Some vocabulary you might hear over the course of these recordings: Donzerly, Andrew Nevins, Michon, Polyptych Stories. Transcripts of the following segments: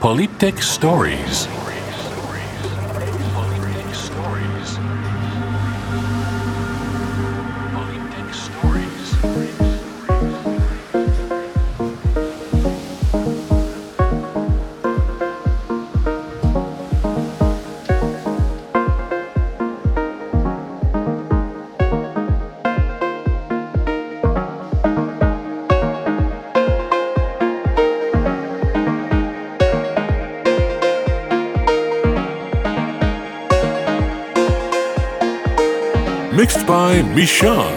Polyptych Stories. Mixed by Michon.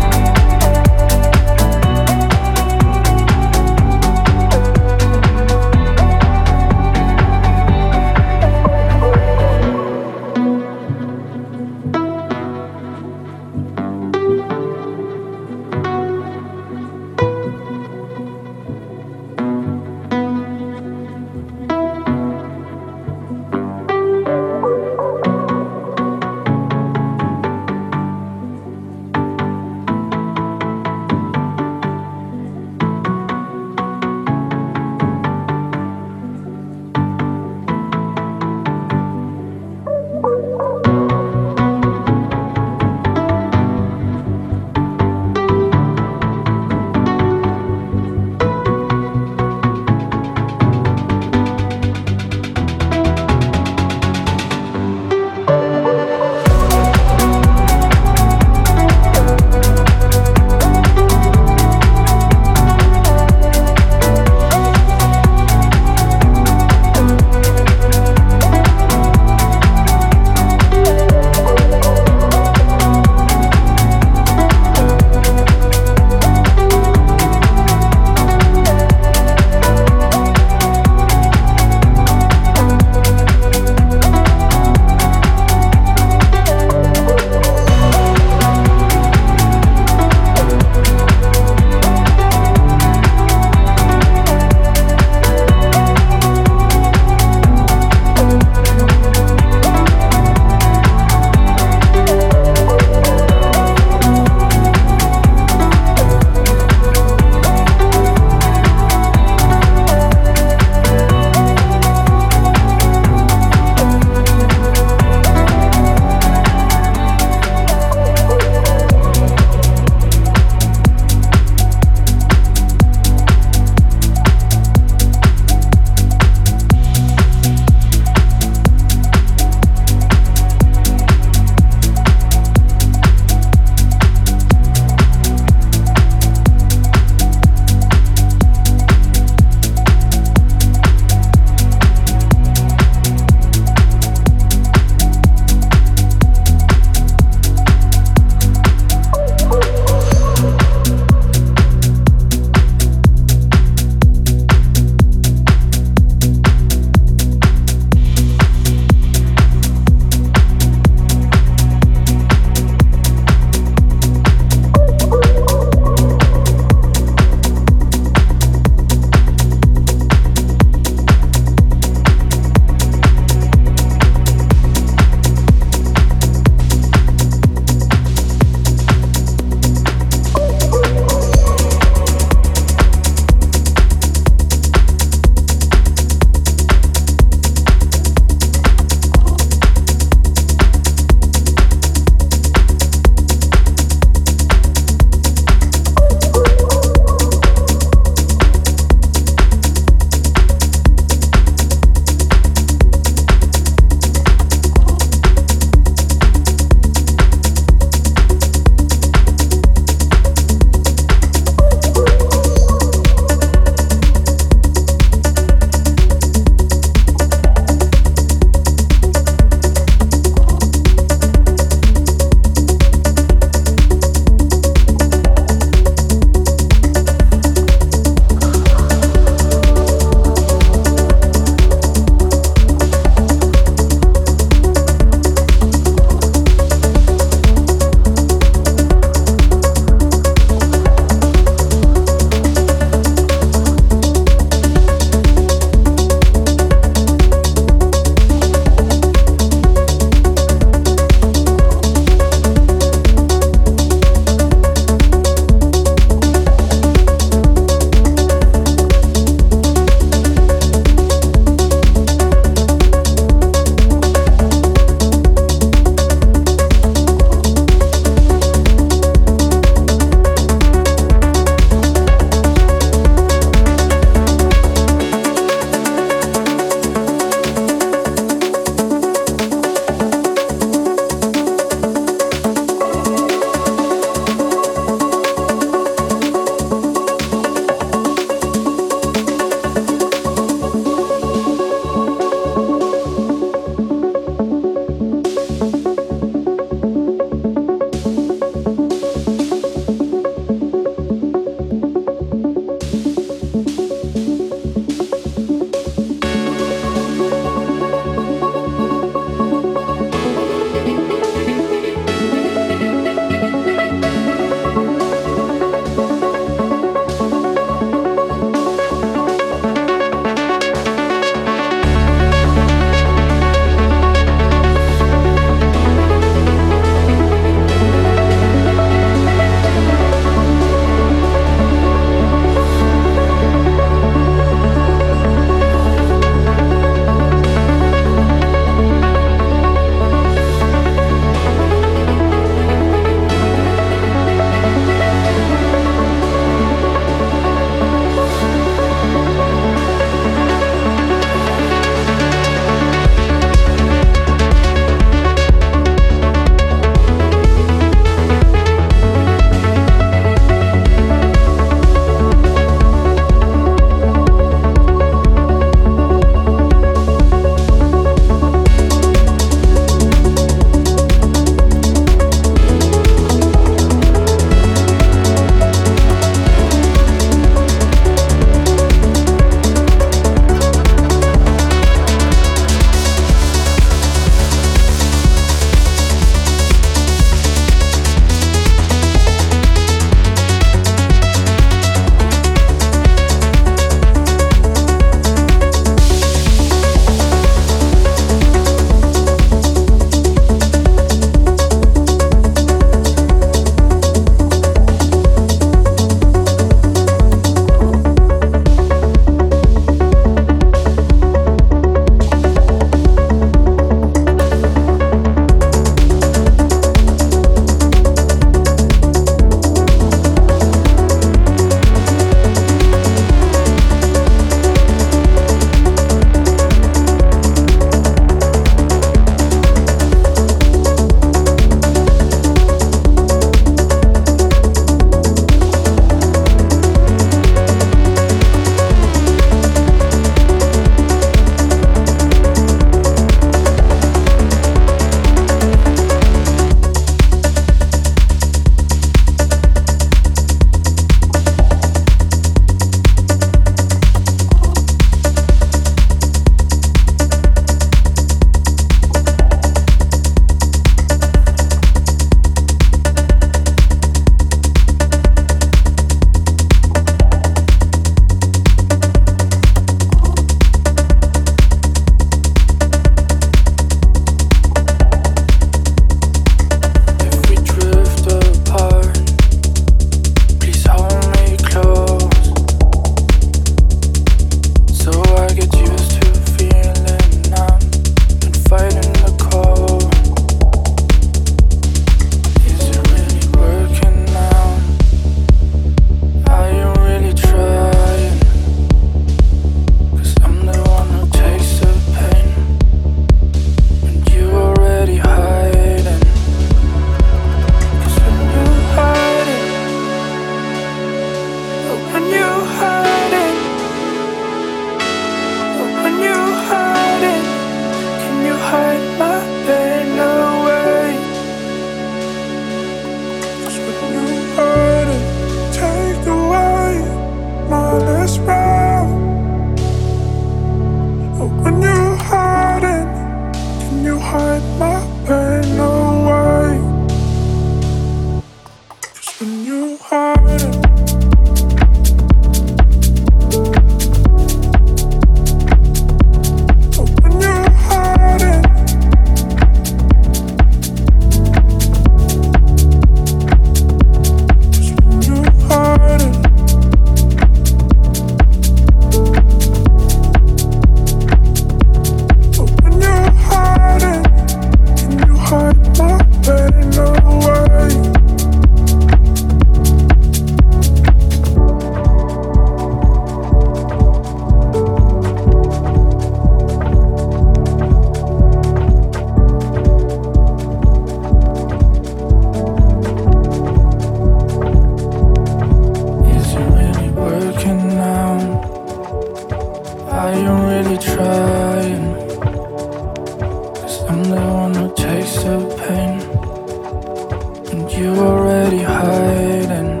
you already hiding.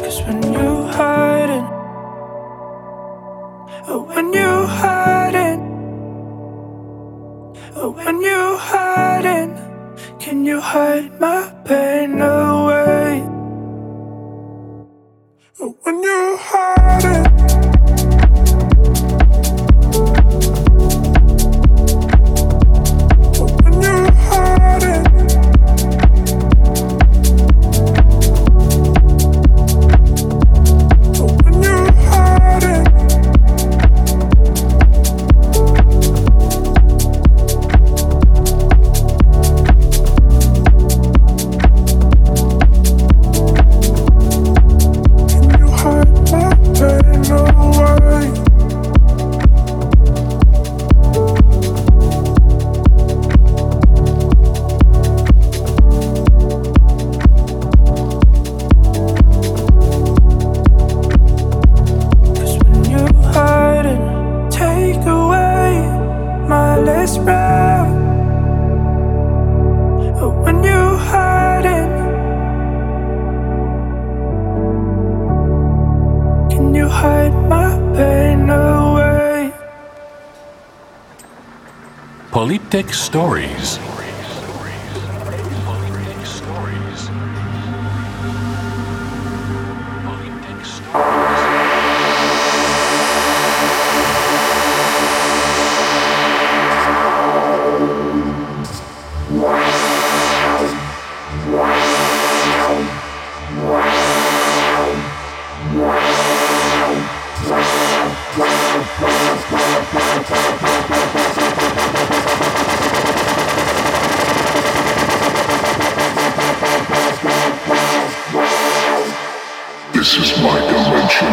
'Cause when you hiding, can you hide my pain away? Oh, when you hiding. Polyptych Stories. This is my dimension.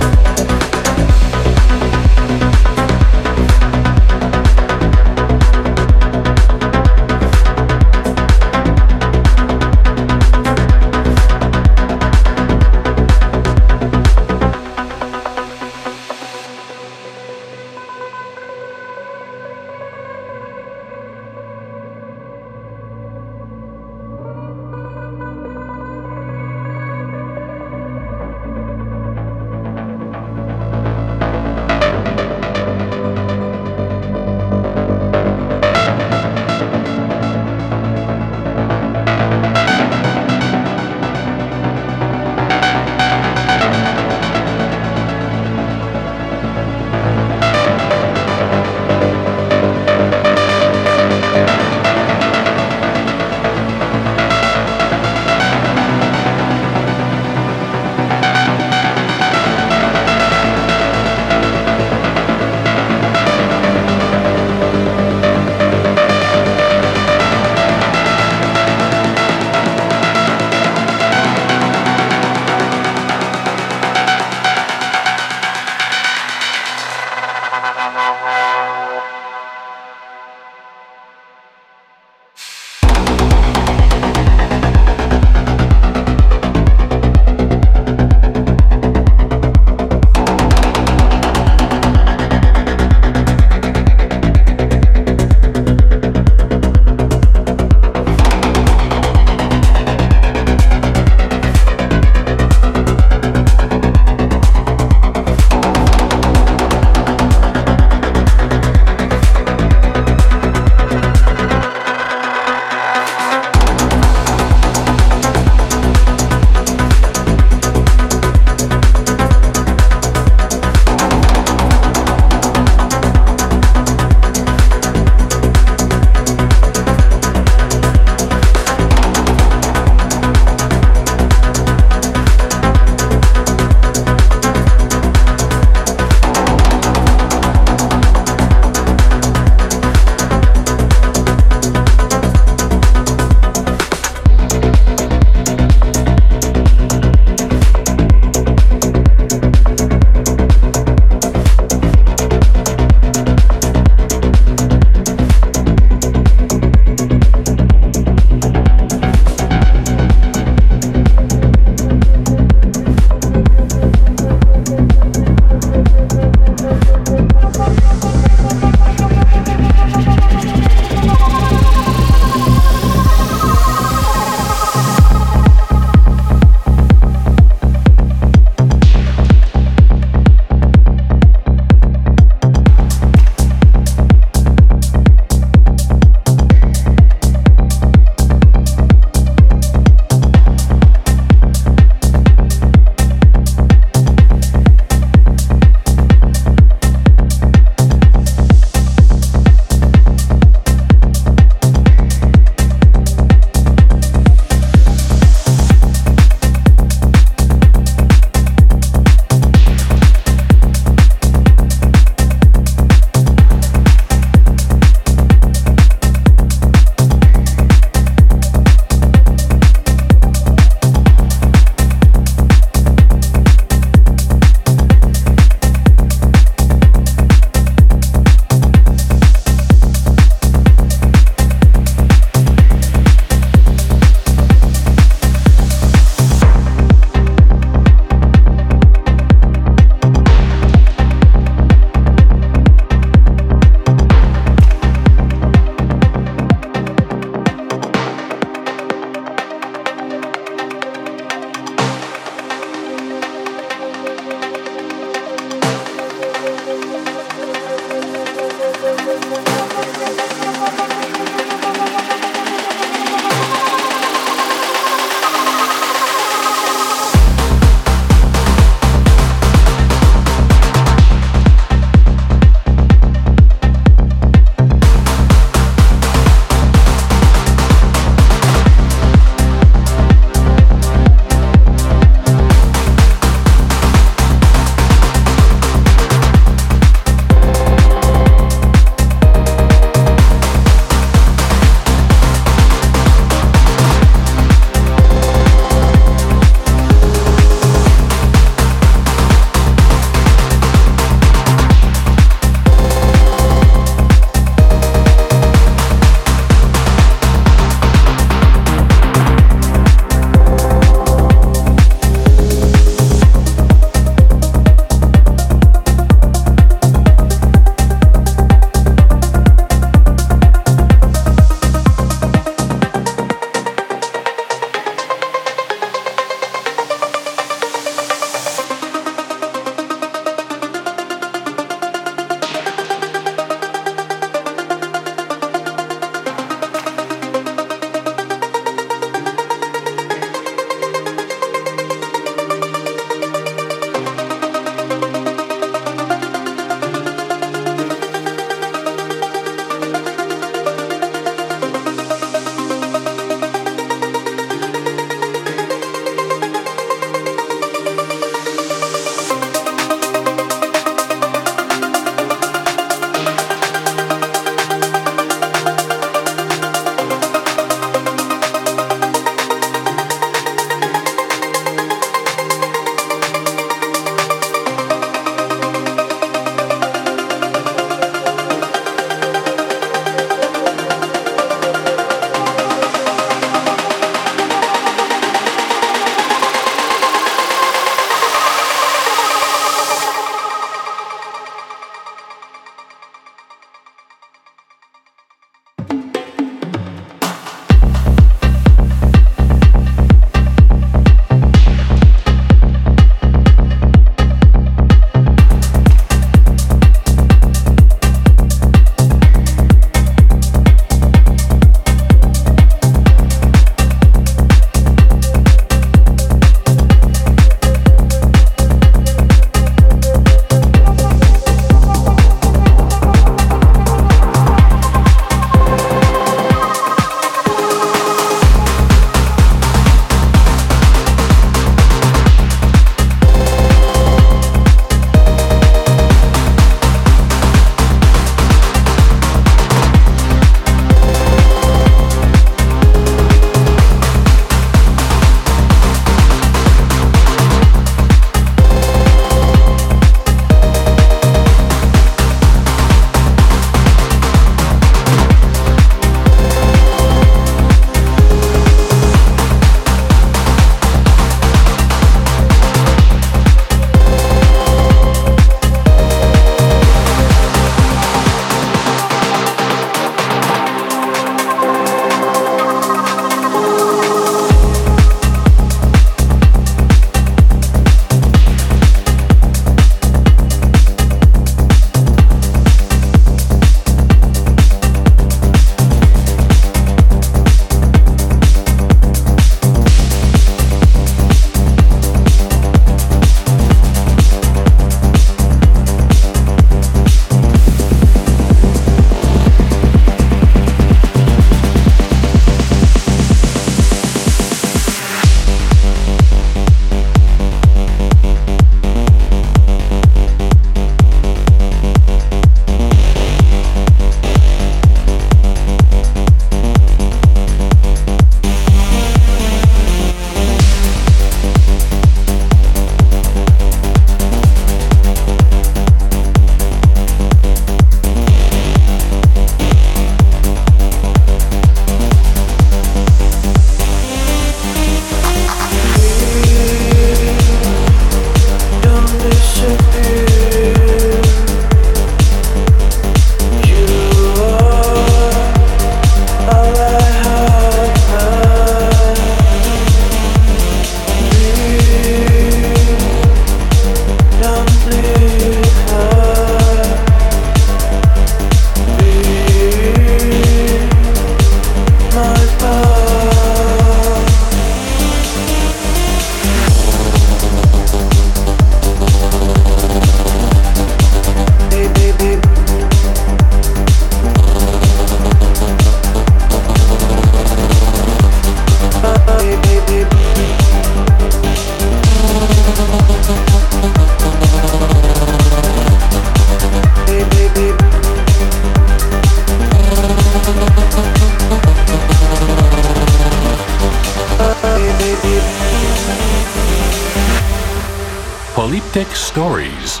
Polyptych Stories.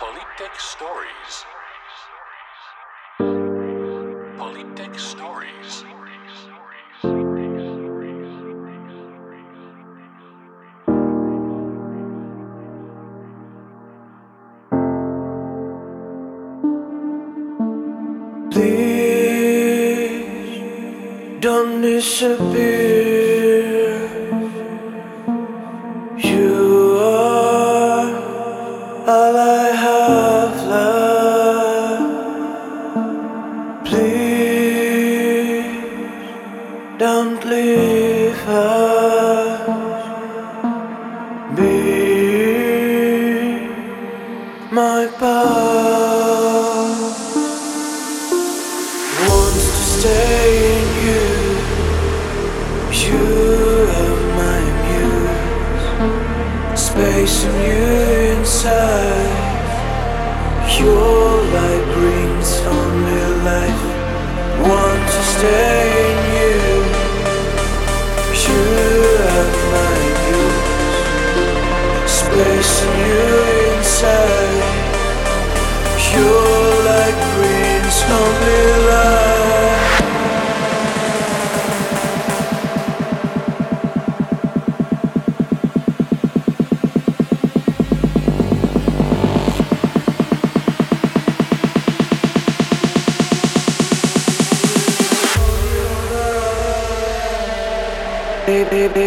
Polyptych Stories. Polyptych Stories. Please don't disappear. You are all I have left. Please don't leave us. Be my past. Wants to stay in you. You are my muse. Space in you inside. Your light brings only life. Want to stay in you. You are my muse. Space in you inside. Your light brings only life. Baby.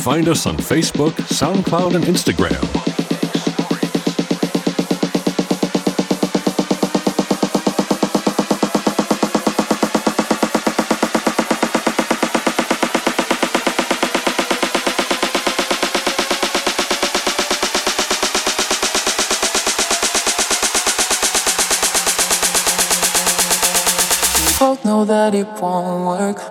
Find us on Facebook, SoundCloud, and Instagram. We both know that it won't work.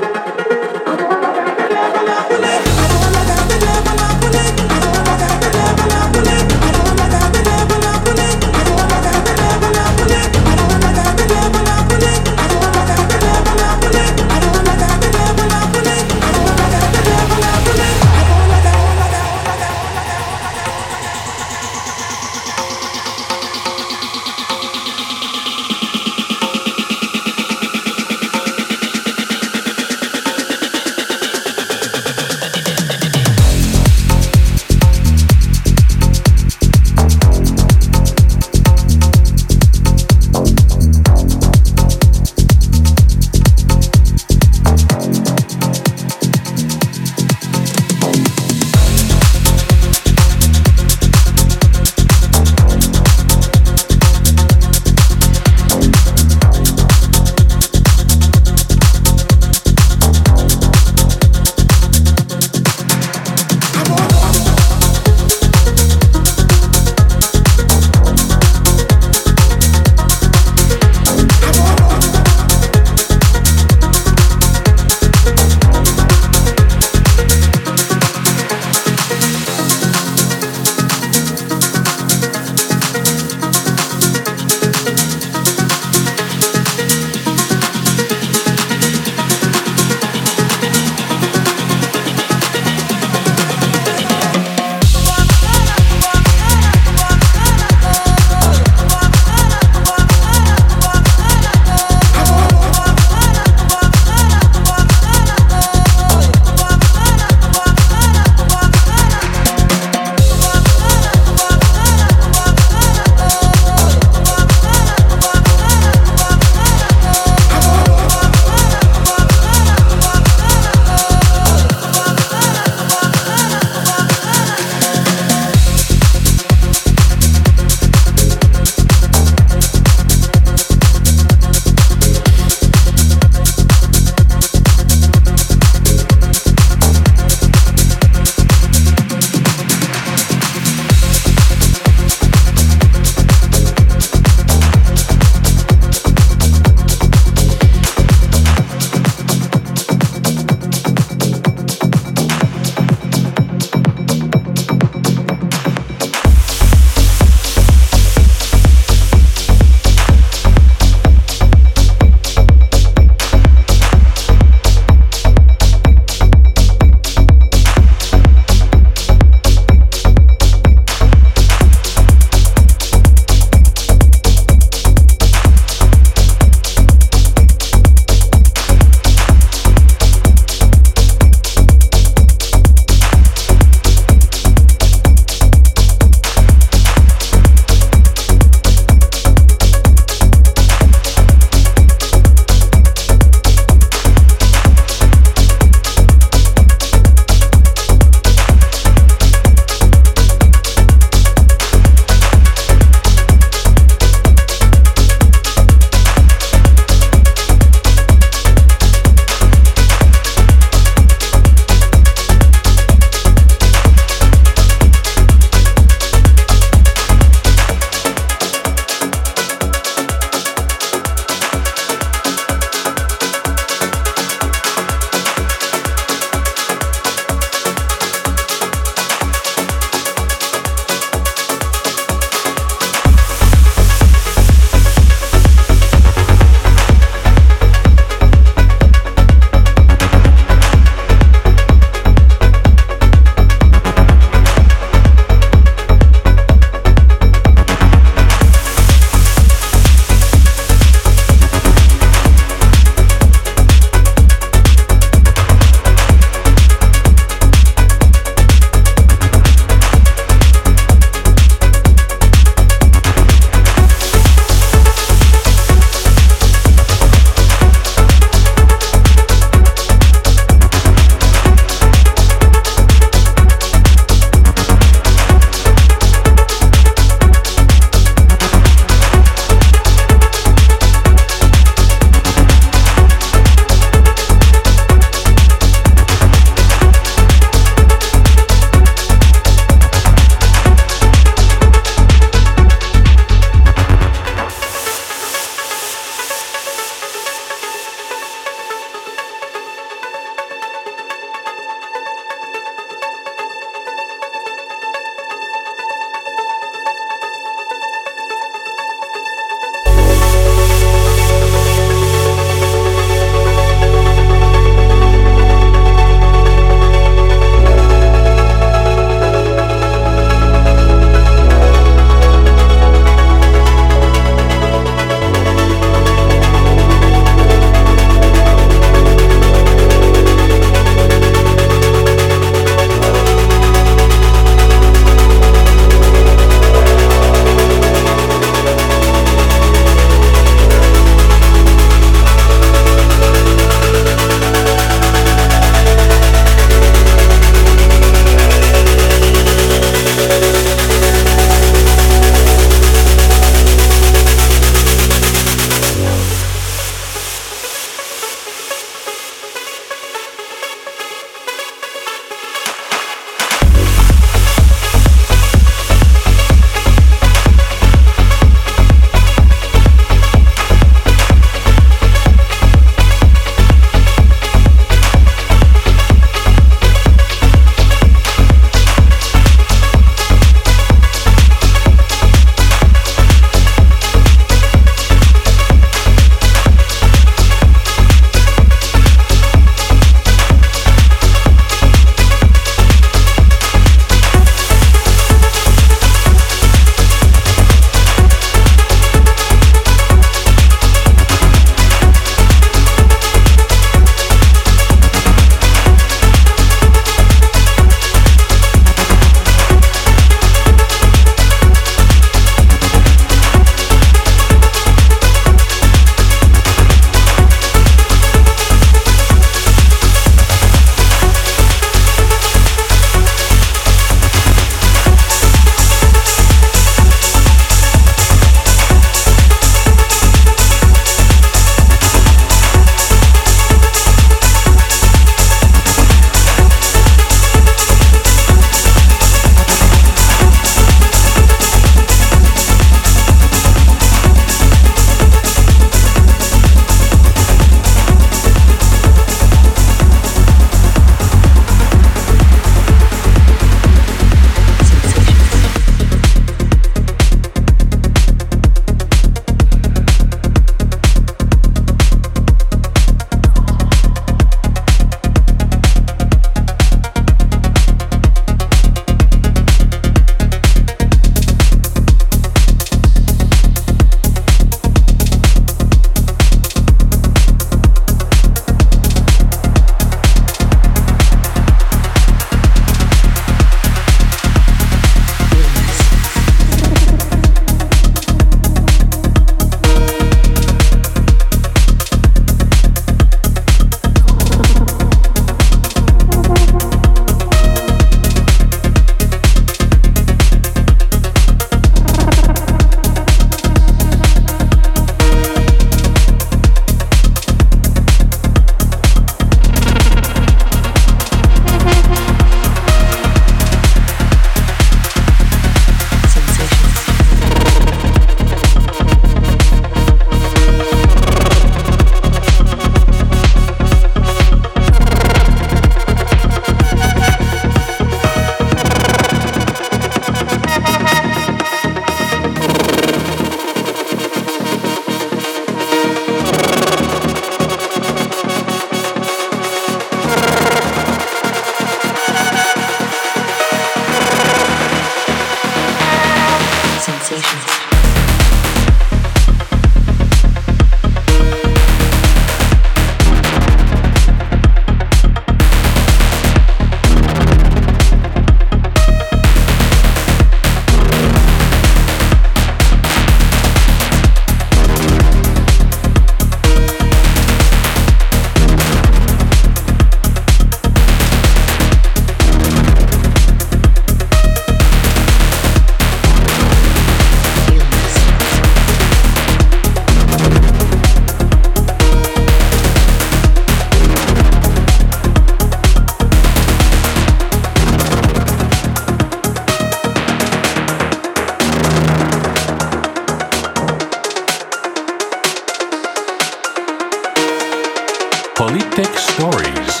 Polyptych Stories.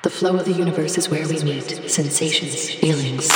The flow of the universe is where we meet sensations, feelings.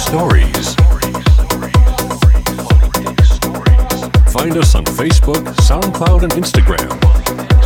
Stories. Find us on Facebook, SoundCloud, and Instagram.